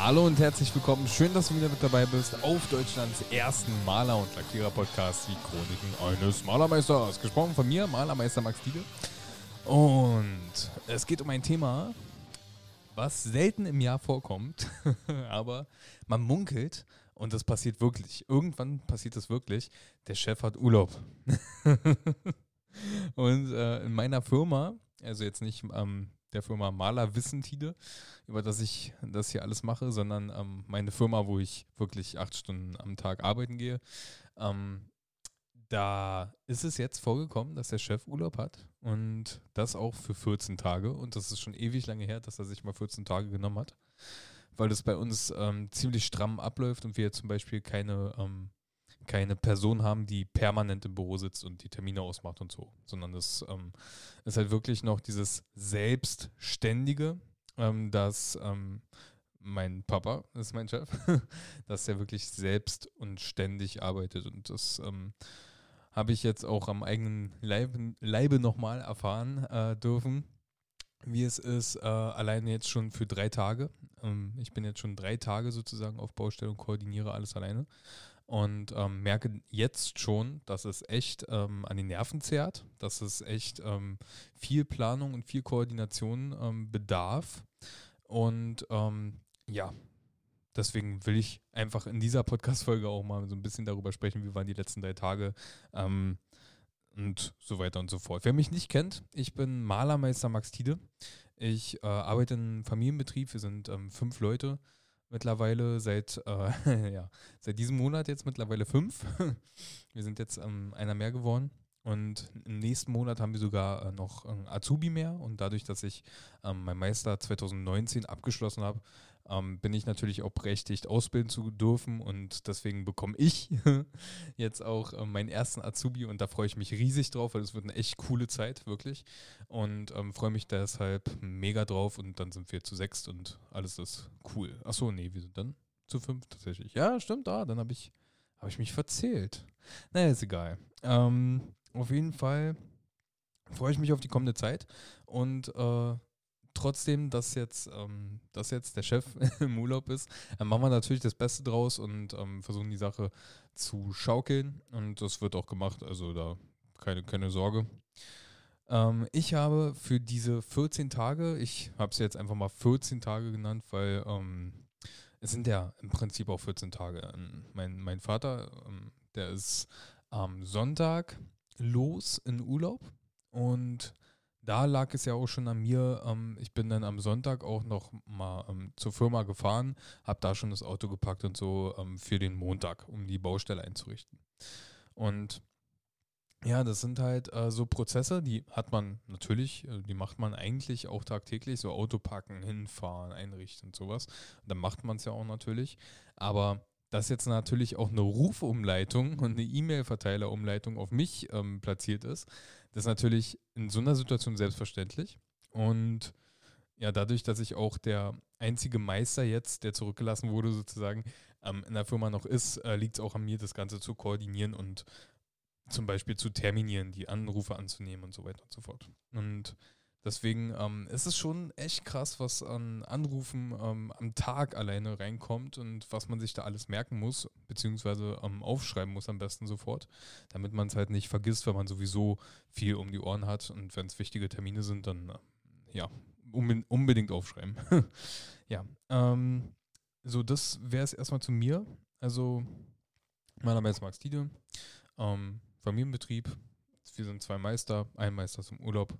Hallo und herzlich willkommen. Schön, dass du wieder mit dabei bist auf Deutschlands ersten Maler- und Lackierer-Podcast, die Chroniken eines Malermeisters. Gesprochen von mir, Malermeister Max Thiede. Und es geht um ein Thema, was selten im Jahr vorkommt, aber man munkelt und das passiert wirklich. Irgendwann passiert das wirklich. Der Chef hat Urlaub. Und in meiner Firma, also jetzt nicht der Firma Maler Wissentide, über das ich das hier alles mache, sondern meine Firma, wo ich wirklich 8 Stunden am Tag arbeiten gehe, da ist es jetzt vorgekommen, dass der Chef Urlaub hat und das auch für 14 Tage. Und das ist schon ewig lange her, dass er sich mal 14 Tage genommen hat, weil das bei uns ziemlich stramm abläuft und wir zum Beispiel keine Person haben, die permanent im Büro sitzt und die Termine ausmacht und so, sondern das ist halt wirklich noch dieses Selbstständige, dass mein Papa, das ist mein Chef, dass der wirklich selbst und ständig arbeitet. Und das habe ich jetzt auch am eigenen Leibe nochmal erfahren dürfen, wie es ist, alleine jetzt schon für 3 Tage. Ich bin jetzt schon 3 Tage sozusagen auf Baustelle und koordiniere alles alleine. Und merke jetzt schon, dass es echt an den Nerven zehrt, dass es echt viel Planung und viel Koordination bedarf. Und ja, deswegen will ich einfach in dieser Podcast-Folge auch mal so ein bisschen darüber sprechen, wie waren die letzten 3 Tage und so weiter und so fort. Wer mich nicht kennt, ich bin Malermeister Max Thiede. Ich arbeite in einem Familienbetrieb, wir sind 5 Leute. Mittlerweile seit diesem Monat jetzt mittlerweile 5. Wir sind jetzt einer mehr geworden und im nächsten Monat haben wir sogar noch ein Azubi mehr. Und dadurch, dass ich mein Meister 2019 abgeschlossen habe, bin ich natürlich auch berechtigt, ausbilden zu dürfen. Und deswegen bekomme ich jetzt auch meinen ersten Azubi und da freue ich mich riesig drauf, weil es wird eine echt coole Zeit, wirklich. Und freue mich deshalb mega drauf und dann sind wir zu 6 und alles ist cool. Achso, nee, wir sind dann zu 5 tatsächlich. Ja, stimmt, dann habe ich mich verzählt. Naja, ist egal. Auf jeden Fall freue ich mich auf die kommende Zeit und trotzdem, dass jetzt der Chef im Urlaub ist, machen wir natürlich das Beste draus und versuchen die Sache zu schaukeln. Und das wird auch gemacht, also da keine Sorge. Ich habe für diese 14 Tage, ich habe es jetzt einfach mal 14 Tage genannt, weil es sind ja im Prinzip auch 14 Tage. Mein Vater, der ist am Sonntag los in Urlaub und da lag es ja auch schon an mir. Ich bin dann am Sonntag auch noch mal zur Firma gefahren, habe da schon das Auto gepackt und so für den Montag, um die Baustelle einzurichten. Und ja, das sind halt so Prozesse, die hat man natürlich, die macht man eigentlich auch tagtäglich, so Auto packen, hinfahren, einrichten und sowas. Und dann macht man es ja auch natürlich, aber dass jetzt natürlich auch eine Rufumleitung und eine E-Mail-Verteilerumleitung auf mich platziert ist, das ist natürlich in so einer Situation selbstverständlich. Und ja, dadurch, dass ich auch der einzige Meister jetzt, der zurückgelassen wurde sozusagen, in der Firma noch ist, liegt es auch an mir, das Ganze zu koordinieren und zum Beispiel zu terminieren, die Anrufe anzunehmen und so weiter und so fort. Und deswegen ist es schon echt krass, was an Anrufen am Tag alleine reinkommt und was man sich da alles merken muss, beziehungsweise aufschreiben muss am besten sofort, damit man es halt nicht vergisst, wenn man sowieso viel um die Ohren hat und wenn es wichtige Termine sind, dann ja, unbedingt aufschreiben. Ja, so das wäre es erstmal zu mir. Also, mein Name ist Max Thiede, Familienbetrieb, wir sind 2 Meister, ein Meister ist im Urlaub.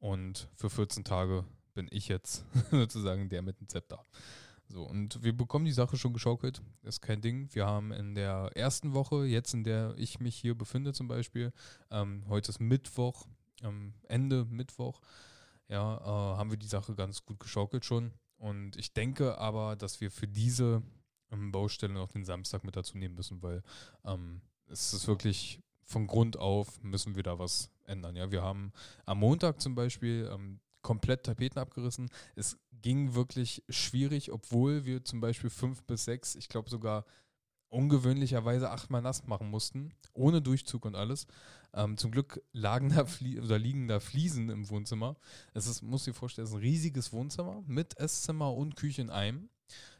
Und für 14 Tage bin ich jetzt sozusagen der mit dem Zepter. So, und wir bekommen die Sache schon geschaukelt. Ist kein Ding. Wir haben in der ersten Woche, jetzt in der ich mich hier befinde zum Beispiel, heute ist Mittwoch, Ende Mittwoch, ja, haben wir die Sache ganz gut geschaukelt schon. Und ich denke aber, dass wir für diese Baustelle noch den Samstag mit dazu nehmen müssen, weil es ist wirklich von Grund auf müssen wir da was ändern. Ja, wir haben am Montag zum Beispiel komplett Tapeten abgerissen. Es ging wirklich schwierig, obwohl wir zum Beispiel 5 bis 6, ich glaube sogar ungewöhnlicherweise 8-mal nass machen mussten, ohne Durchzug und alles. Zum Glück liegen da Fliesen im Wohnzimmer. Es ist, muss dir vorstellen, es ist ein riesiges Wohnzimmer mit Esszimmer und Küche in einem.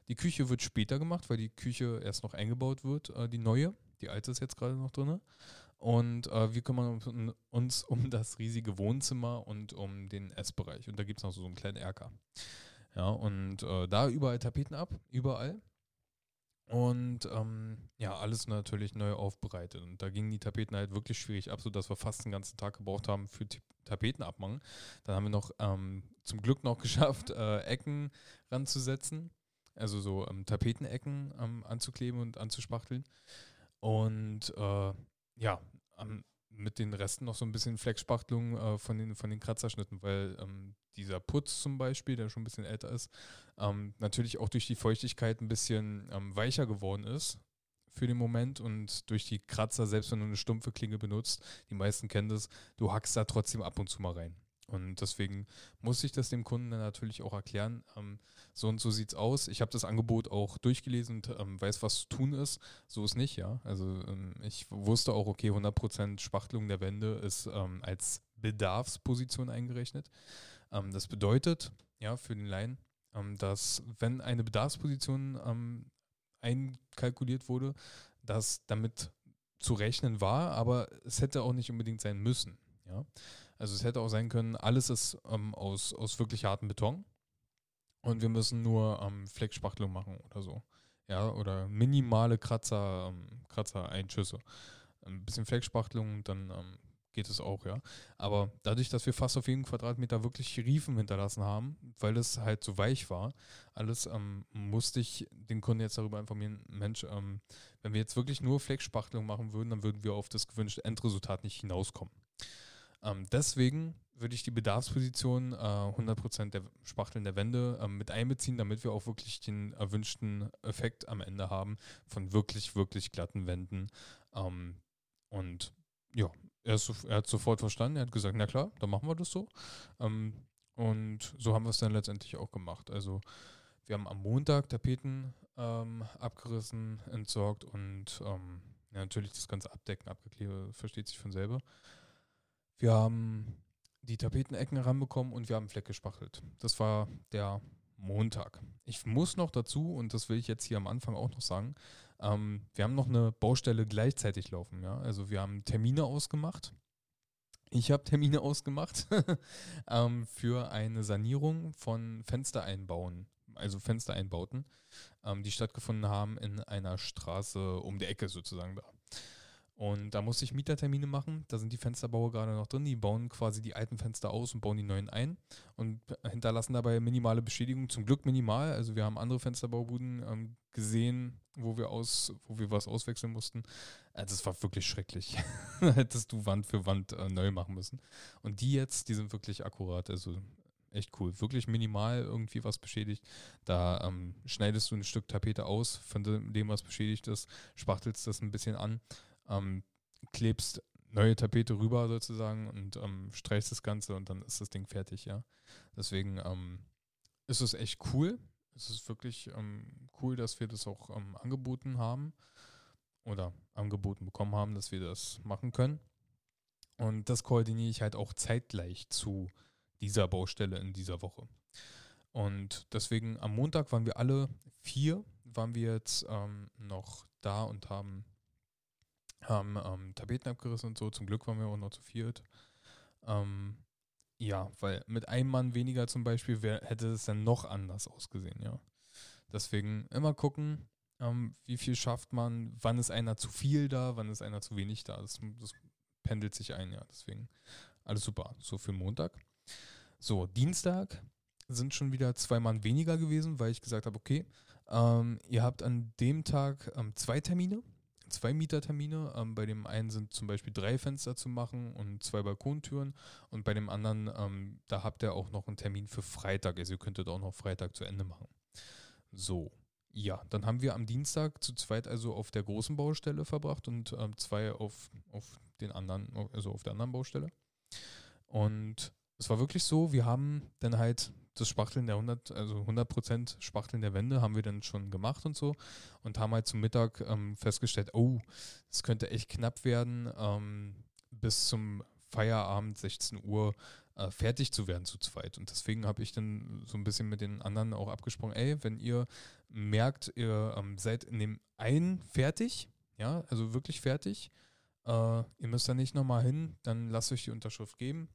Die Küche wird später gemacht, weil die Küche erst noch eingebaut wird, die neue. Die alte ist jetzt gerade noch drin. Und wir kümmern uns um das riesige Wohnzimmer und um den Essbereich. Und da gibt es noch so einen kleinen Erker. Ja, und da überall Tapeten ab, überall. Und ja, alles natürlich neu aufbereitet. Und da gingen die Tapeten halt wirklich schwierig ab, sodass wir fast den ganzen Tag gebraucht haben für Tapeten abmachen. Dann haben wir noch zum Glück noch geschafft, Ecken ranzusetzen. Also so Tapetenecken anzukleben und anzuspachteln. Und ja, mit den Resten noch so ein bisschen Fleckspachtelung von den Kratzerschnitten, weil dieser Putz zum Beispiel, der schon ein bisschen älter ist, natürlich auch durch die Feuchtigkeit ein bisschen weicher geworden ist für den Moment und durch die Kratzer, selbst wenn du eine stumpfe Klinge benutzt, die meisten kennen das, du hackst da trotzdem ab und zu mal rein. Und deswegen muss ich das dem Kunden dann natürlich auch erklären, so und so sieht's aus. Ich habe das Angebot auch durchgelesen und weiß, was zu tun ist. So ist nicht, ja. Also ich wusste auch, okay, 100% Spachtelung der Wände ist als Bedarfsposition eingerechnet. Das bedeutet, ja, für den Laien, dass wenn eine Bedarfsposition einkalkuliert wurde, dass damit zu rechnen war, aber es hätte auch nicht unbedingt sein müssen. Ja, also es hätte auch sein können, alles ist aus wirklich hartem Beton und wir müssen nur Fleckspachtelung machen oder so. Ja, oder minimale Kratzereinschüsse. Ein bisschen Fleckspachtelung und dann geht es auch, ja. Aber dadurch, dass wir fast auf jedem Quadratmeter wirklich Riefen hinterlassen haben, weil es halt so weich war, alles musste ich den Kunden jetzt darüber informieren, Mensch, wenn wir jetzt wirklich nur Fleckspachtelung machen würden, dann würden wir auf das gewünschte Endresultat nicht hinauskommen. Deswegen würde ich die Bedarfsposition 100% der Spachteln der Wände mit einbeziehen, damit wir auch wirklich den erwünschten Effekt am Ende haben von wirklich, wirklich glatten Wänden. Und ja, er hat sofort verstanden, er hat gesagt, na klar, dann machen wir das so. Und so haben wir es dann letztendlich auch gemacht. Also wir haben am Montag Tapeten abgerissen, entsorgt und ja, natürlich das ganze Abdecken, Abgekleber, versteht sich von selber. Wir haben die Tapetenecken ranbekommen und wir haben Fleck gespachtelt. Das war der Montag. Ich muss noch dazu, und das will ich jetzt hier am Anfang auch noch sagen, wir haben noch eine Baustelle gleichzeitig laufen. Ja? Also wir haben Termine ausgemacht. Ich habe Termine ausgemacht für eine Sanierung von Fenstereinbauen, also Fenstereinbauten, die stattgefunden haben in einer Straße um die Ecke sozusagen da. Und da musste ich Mietertermine machen, da sind die Fensterbauer gerade noch drin, die bauen quasi die alten Fenster aus und bauen die neuen ein und hinterlassen dabei minimale Beschädigung, zum Glück minimal, also wir haben andere Fensterbaubuden gesehen, wo wir was auswechseln mussten, das war wirklich schrecklich, hättest du Wand für Wand neu machen müssen und die sind wirklich akkurat, also echt cool, wirklich minimal irgendwie was beschädigt, da schneidest du ein Stück Tapete aus, von dem was beschädigt ist, spachtelst das ein bisschen an, klebst neue Tapete rüber sozusagen und streichst das Ganze und dann ist das Ding fertig, ja. Deswegen ist es echt cool. Es ist wirklich cool, dass wir das auch angeboten bekommen haben, dass wir das machen können. Und das koordiniere ich halt auch zeitgleich zu dieser Baustelle in dieser Woche. Und deswegen am Montag waren wir alle vier, waren wir jetzt noch da und haben Tapeten abgerissen und so. Zum Glück waren wir auch noch zu viert. Ja, weil mit einem Mann weniger zum Beispiel hätte es dann noch anders ausgesehen, ja. Deswegen immer gucken, wie viel schafft man, wann ist einer zu viel da, wann ist einer zu wenig da. Das pendelt sich ein, ja. Deswegen alles super. So für Montag. So, Dienstag sind schon wieder 2 Mann weniger gewesen, weil ich gesagt habe, okay, ihr habt an dem Tag 2 Termine. 2 Mietertermine, bei dem einen sind zum Beispiel 3 Fenster zu machen und 2 Balkontüren und bei dem anderen, da habt ihr auch noch einen Termin für Freitag, also ihr könntet auch noch Freitag zu Ende machen. So, ja, dann haben wir am Dienstag zu zweit also auf der großen Baustelle verbracht und 2 auf den anderen, also auf der anderen Baustelle. Und es war wirklich so, wir haben dann halt das Spachteln der 100% Spachteln der Wände haben wir dann schon gemacht und so und haben halt zum Mittag festgestellt, oh, das könnte echt knapp werden, bis zum Feierabend 16 Uhr fertig zu werden zu zweit. Und deswegen habe ich dann so ein bisschen mit den anderen auch abgesprochen, ey, wenn ihr merkt, ihr seid in dem einen fertig, ja, also wirklich fertig, ihr müsst da nicht nochmal hin, dann lasst euch die Unterschrift geben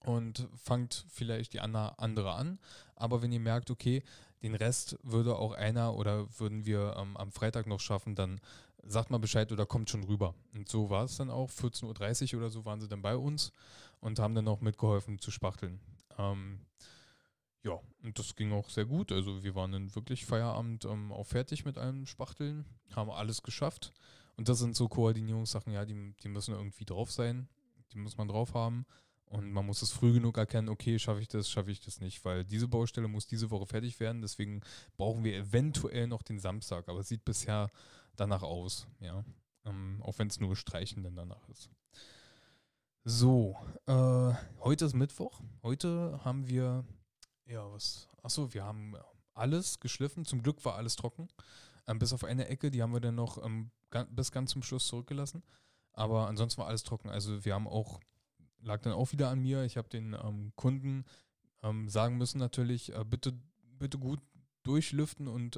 und fangt vielleicht die andere an. Aber wenn ihr merkt, okay, den Rest würde auch einer oder würden wir am Freitag noch schaffen, dann sagt mal Bescheid oder kommt schon rüber. Und so war es dann auch. 14.30 Uhr oder so waren sie dann bei uns und haben dann auch mitgeholfen zu spachteln. Ja, und das ging auch sehr gut. Also wir waren dann wirklich Feierabend auch fertig mit allem Spachteln, haben alles geschafft. Und das sind so Koordinierungssachen, ja, die müssen irgendwie drauf sein, die muss man drauf haben. Und man muss es früh genug erkennen, okay, schaffe ich das nicht, weil diese Baustelle muss diese Woche fertig werden, deswegen brauchen wir eventuell noch den Samstag, aber es sieht bisher danach aus, ja, auch wenn es nur Streichen dann danach ist. So, heute ist Mittwoch, heute haben wir, ja, wir haben alles geschliffen, zum Glück war alles trocken, bis auf eine Ecke, die haben wir dann noch bis ganz zum Schluss zurückgelassen, aber ansonsten war alles trocken, also wir haben auch, lag dann auch wieder an mir. Ich habe den Kunden sagen müssen natürlich, bitte gut durchlüften und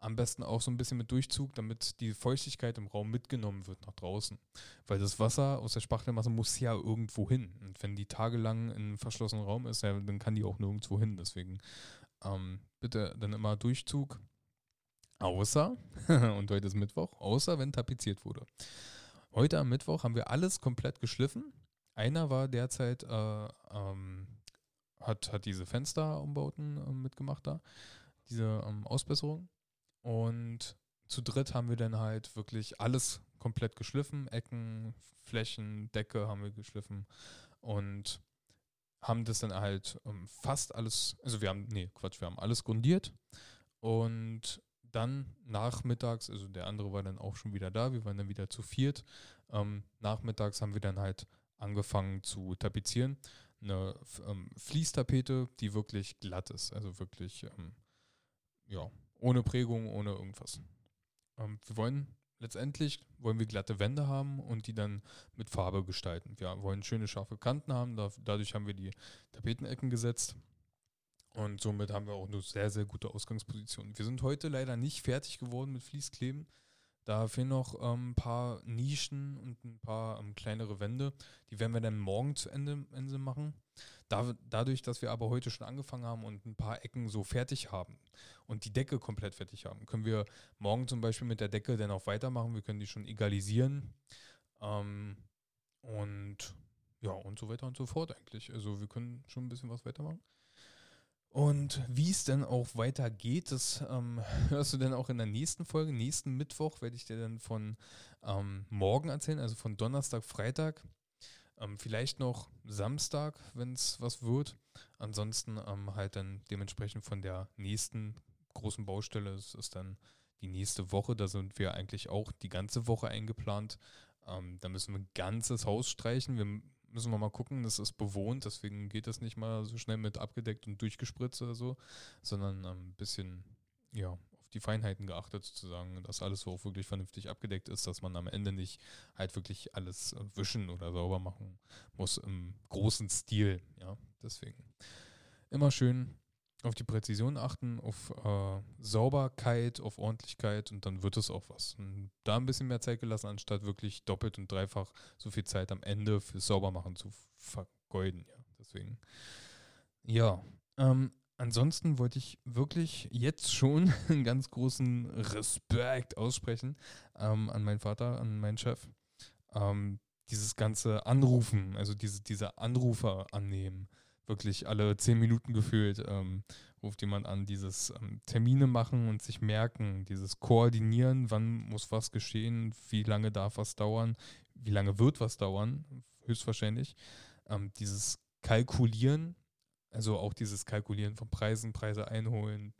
am besten auch so ein bisschen mit Durchzug, damit die Feuchtigkeit im Raum mitgenommen wird nach draußen. Weil das Wasser aus der Spachtelmasse muss ja irgendwo hin. Und wenn die tagelang in einem verschlossenen Raum ist, ja, dann kann die auch nirgendwo hin. Deswegen bitte dann immer Durchzug, außer, und heute ist Mittwoch, außer wenn tapeziert wurde. Heute am Mittwoch haben wir alles komplett geschliffen. Einer war derzeit, hat diese Fensterumbauten mitgemacht da, diese Ausbesserung. Und zu dritt haben wir dann halt wirklich alles komplett geschliffen, Ecken, Flächen, Decke haben wir geschliffen und haben das dann halt fast alles, also wir haben alles grundiert und dann nachmittags, also der andere war dann auch schon wieder da, wir waren dann wieder zu viert, nachmittags haben wir dann halt angefangen zu tapezieren. Eine Fließtapete, die wirklich glatt ist. Also wirklich, ohne Prägung, ohne irgendwas. Wir wollen letztendlich glatte Wände haben und die dann mit Farbe gestalten. Wir wollen schöne, scharfe Kanten haben. Dadurch haben wir die Tapetenecken gesetzt. Und somit haben wir auch eine sehr, sehr gute Ausgangsposition. Wir sind heute leider nicht fertig geworden mit Fließkleben. Da fehlen noch ein paar Nischen und ein paar kleinere Wände. Die werden wir dann morgen zu Ende machen. Dadurch, dass wir aber heute schon angefangen haben und ein paar Ecken so fertig haben und die Decke komplett fertig haben, können wir morgen zum Beispiel mit der Decke dann auch weitermachen. Wir können die schon egalisieren und so weiter und so fort eigentlich. Also wir können schon ein bisschen was weitermachen. Und wie es dann auch weitergeht, das hörst du dann auch in der nächsten Folge. Nächsten Mittwoch werde ich dir dann von morgen erzählen, also von Donnerstag, Freitag. Vielleicht noch Samstag, wenn es was wird. Ansonsten halt dann dementsprechend von der nächsten großen Baustelle. Das ist dann die nächste Woche. Da sind wir eigentlich auch die ganze Woche eingeplant. Da müssen wir ein ganzes Haus streichen. Müssen wir mal gucken, das ist bewohnt, deswegen geht das nicht mal so schnell mit abgedeckt und durchgespritzt oder so, sondern ein bisschen, ja, auf die Feinheiten geachtet sozusagen, dass alles so auch wirklich vernünftig abgedeckt ist, dass man am Ende nicht halt wirklich alles wischen oder sauber machen muss im großen Stil, ja, deswegen immer schön auf die Präzision achten, auf Sauberkeit, auf Ordentlichkeit und dann wird es auch was. Und da ein bisschen mehr Zeit gelassen, anstatt wirklich doppelt und dreifach so viel Zeit am Ende fürs Saubermachen zu vergeuden. Ja, deswegen. Ja, ansonsten wollte ich wirklich jetzt schon einen ganz großen Respekt aussprechen an meinen Vater, an meinen Chef. Dieses ganze Anrufen, also diese Anrufer annehmen. Wirklich alle 10 Minuten gefühlt ruft jemand an, dieses Termine machen und sich merken, dieses Koordinieren, wann muss was geschehen, wie lange darf was dauern, wie lange wird was dauern, höchstwahrscheinlich. Dieses Kalkulieren, also auch dieses Kalkulieren von Preisen, Preise einholen,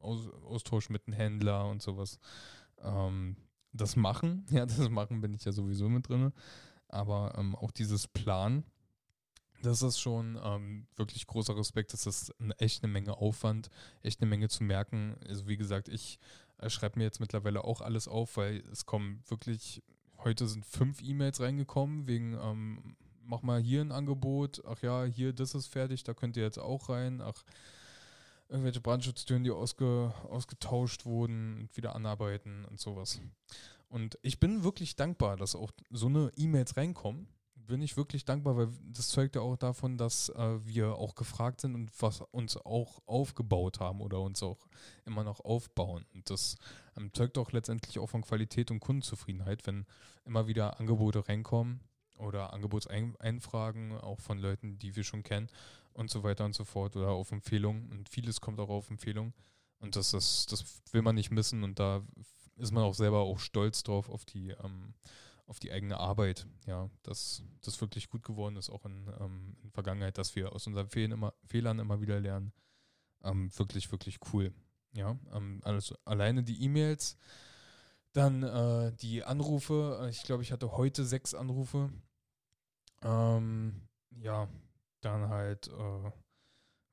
Austausch mit einem Händler und sowas. Das Machen bin ich ja sowieso mit drin, aber auch dieses Planen. Das ist schon wirklich großer Respekt. Das ist echt eine Menge Aufwand, echt eine Menge zu merken. Also wie gesagt, ich schreibe mir jetzt mittlerweile auch alles auf, weil es kommen wirklich, heute sind 5 E-Mails reingekommen wegen mach mal hier ein Angebot, ach ja, hier, das ist fertig, da könnt ihr jetzt auch rein, ach, irgendwelche Brandschutztüren, die ausgetauscht wurden und wieder anarbeiten und sowas. Und ich bin wirklich dankbar, dass auch so eine E-Mails reinkommen. Bin ich wirklich dankbar, weil das zeugt ja auch davon, dass wir auch gefragt sind und was uns auch aufgebaut haben oder uns auch immer noch aufbauen. Und das zeugt auch letztendlich auch von Qualität und Kundenzufriedenheit, wenn immer wieder Angebote reinkommen oder Angebotseinfragen, auch von Leuten, die wir schon kennen und so weiter und so fort oder auf Empfehlungen. Und vieles kommt auch auf Empfehlungen und das will man nicht missen und da ist man auch selber auch stolz drauf auf die eigene Arbeit, ja, dass das wirklich gut geworden ist, auch in Vergangenheit, dass wir aus unseren Fehlern immer wieder lernen. Wirklich, wirklich cool. Ja, also alleine die E-Mails, dann die Anrufe. Ich glaube, ich hatte heute 6 Anrufe. Ja, dann halt,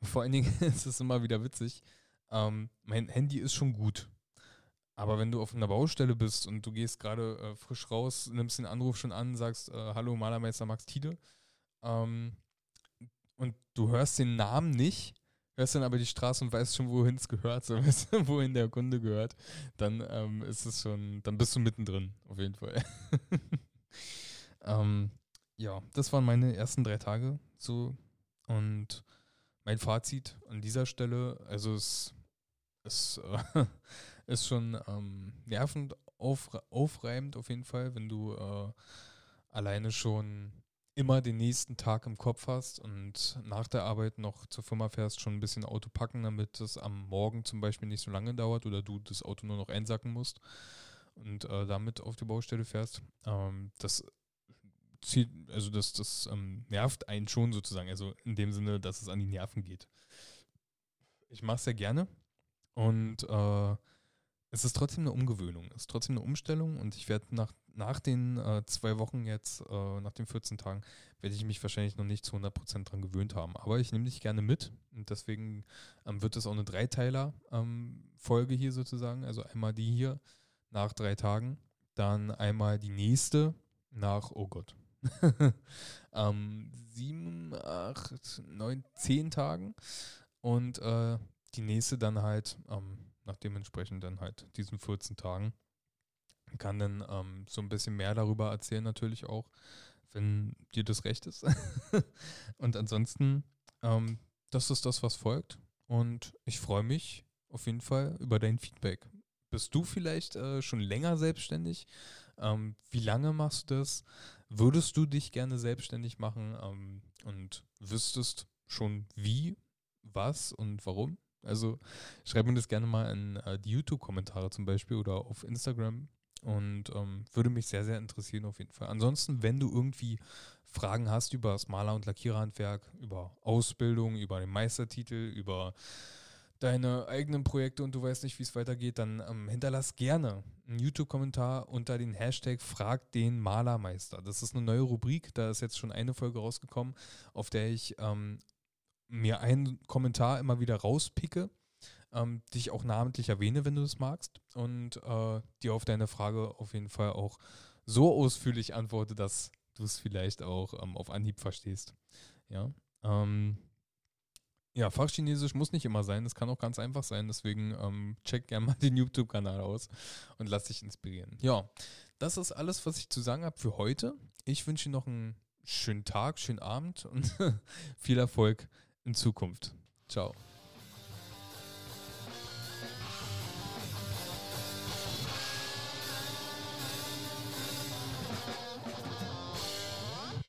vor allen Dingen ist es immer wieder witzig, mein Handy ist schon gut. Aber wenn du auf einer Baustelle bist und du gehst gerade frisch raus, nimmst den Anruf schon an, sagst, hallo Malermeister Max Thiede, und du hörst den Namen nicht, hörst dann aber die Straße und weißt schon, wohin es gehört, so weißt du, wohin der Kunde gehört, dann ist es schon, dann bist du mittendrin, auf jeden Fall. Ja, das waren meine ersten 3 Tage so. Und mein Fazit an dieser Stelle, also es ist schon nervend, aufreibend auf jeden Fall, wenn du alleine schon immer den nächsten Tag im Kopf hast und nach der Arbeit noch zur Firma fährst, schon ein bisschen Auto packen, damit das am Morgen zum Beispiel nicht so lange dauert oder du das Auto nur noch einsacken musst und damit auf die Baustelle fährst. Das nervt einen schon sozusagen, also in dem Sinne, dass es an die Nerven geht. Ich mache es ja gerne und es ist trotzdem eine Umgewöhnung, es ist trotzdem eine Umstellung und ich werde nach den 2 Wochen jetzt, nach den 14 Tagen, werde ich mich wahrscheinlich noch nicht zu 100% dran gewöhnt haben. Aber ich nehme dich gerne mit und deswegen wird es auch eine Dreiteiler-Folge hier sozusagen. Also einmal die hier nach 3 Tagen, dann einmal die nächste nach, oh Gott, 7, 8, 9, 10 Tagen und die nächste dann halt nach dementsprechend dann halt diesen 14 Tagen. Ich kann dann so ein bisschen mehr darüber erzählen natürlich auch, wenn dir das recht ist. Und ansonsten, das ist das, was folgt. Und ich freue mich auf jeden Fall über dein Feedback. Bist du vielleicht schon länger selbstständig? Wie lange machst du das? Würdest du dich gerne selbstständig machen? Und wüsstest schon wie, was und warum? Also schreib mir das gerne mal in die YouTube-Kommentare zum Beispiel oder auf Instagram und würde mich sehr, sehr interessieren auf jeden Fall. Ansonsten, wenn du irgendwie Fragen hast über das Maler- und Lackiererhandwerk, über Ausbildung, über den Meistertitel, über deine eigenen Projekte und du weißt nicht, wie es weitergeht, dann hinterlass gerne einen YouTube-Kommentar unter den Hashtag Frag den Malermeister. Das ist eine neue Rubrik, da ist jetzt schon eine Folge rausgekommen, auf der ich mir einen Kommentar immer wieder rauspicke, dich auch namentlich erwähne, wenn du das magst und dir auf deine Frage auf jeden Fall auch so ausführlich antworte, dass du es vielleicht auch auf Anhieb verstehst. Ja, ja, Fachchinesisch muss nicht immer sein, das kann auch ganz einfach sein, deswegen check gerne mal den YouTube-Kanal aus und lass dich inspirieren. Ja, das ist alles, was ich zu sagen habe für heute. Ich wünsche dir noch einen schönen Tag, schönen Abend und viel Erfolg in Zukunft. Ciao.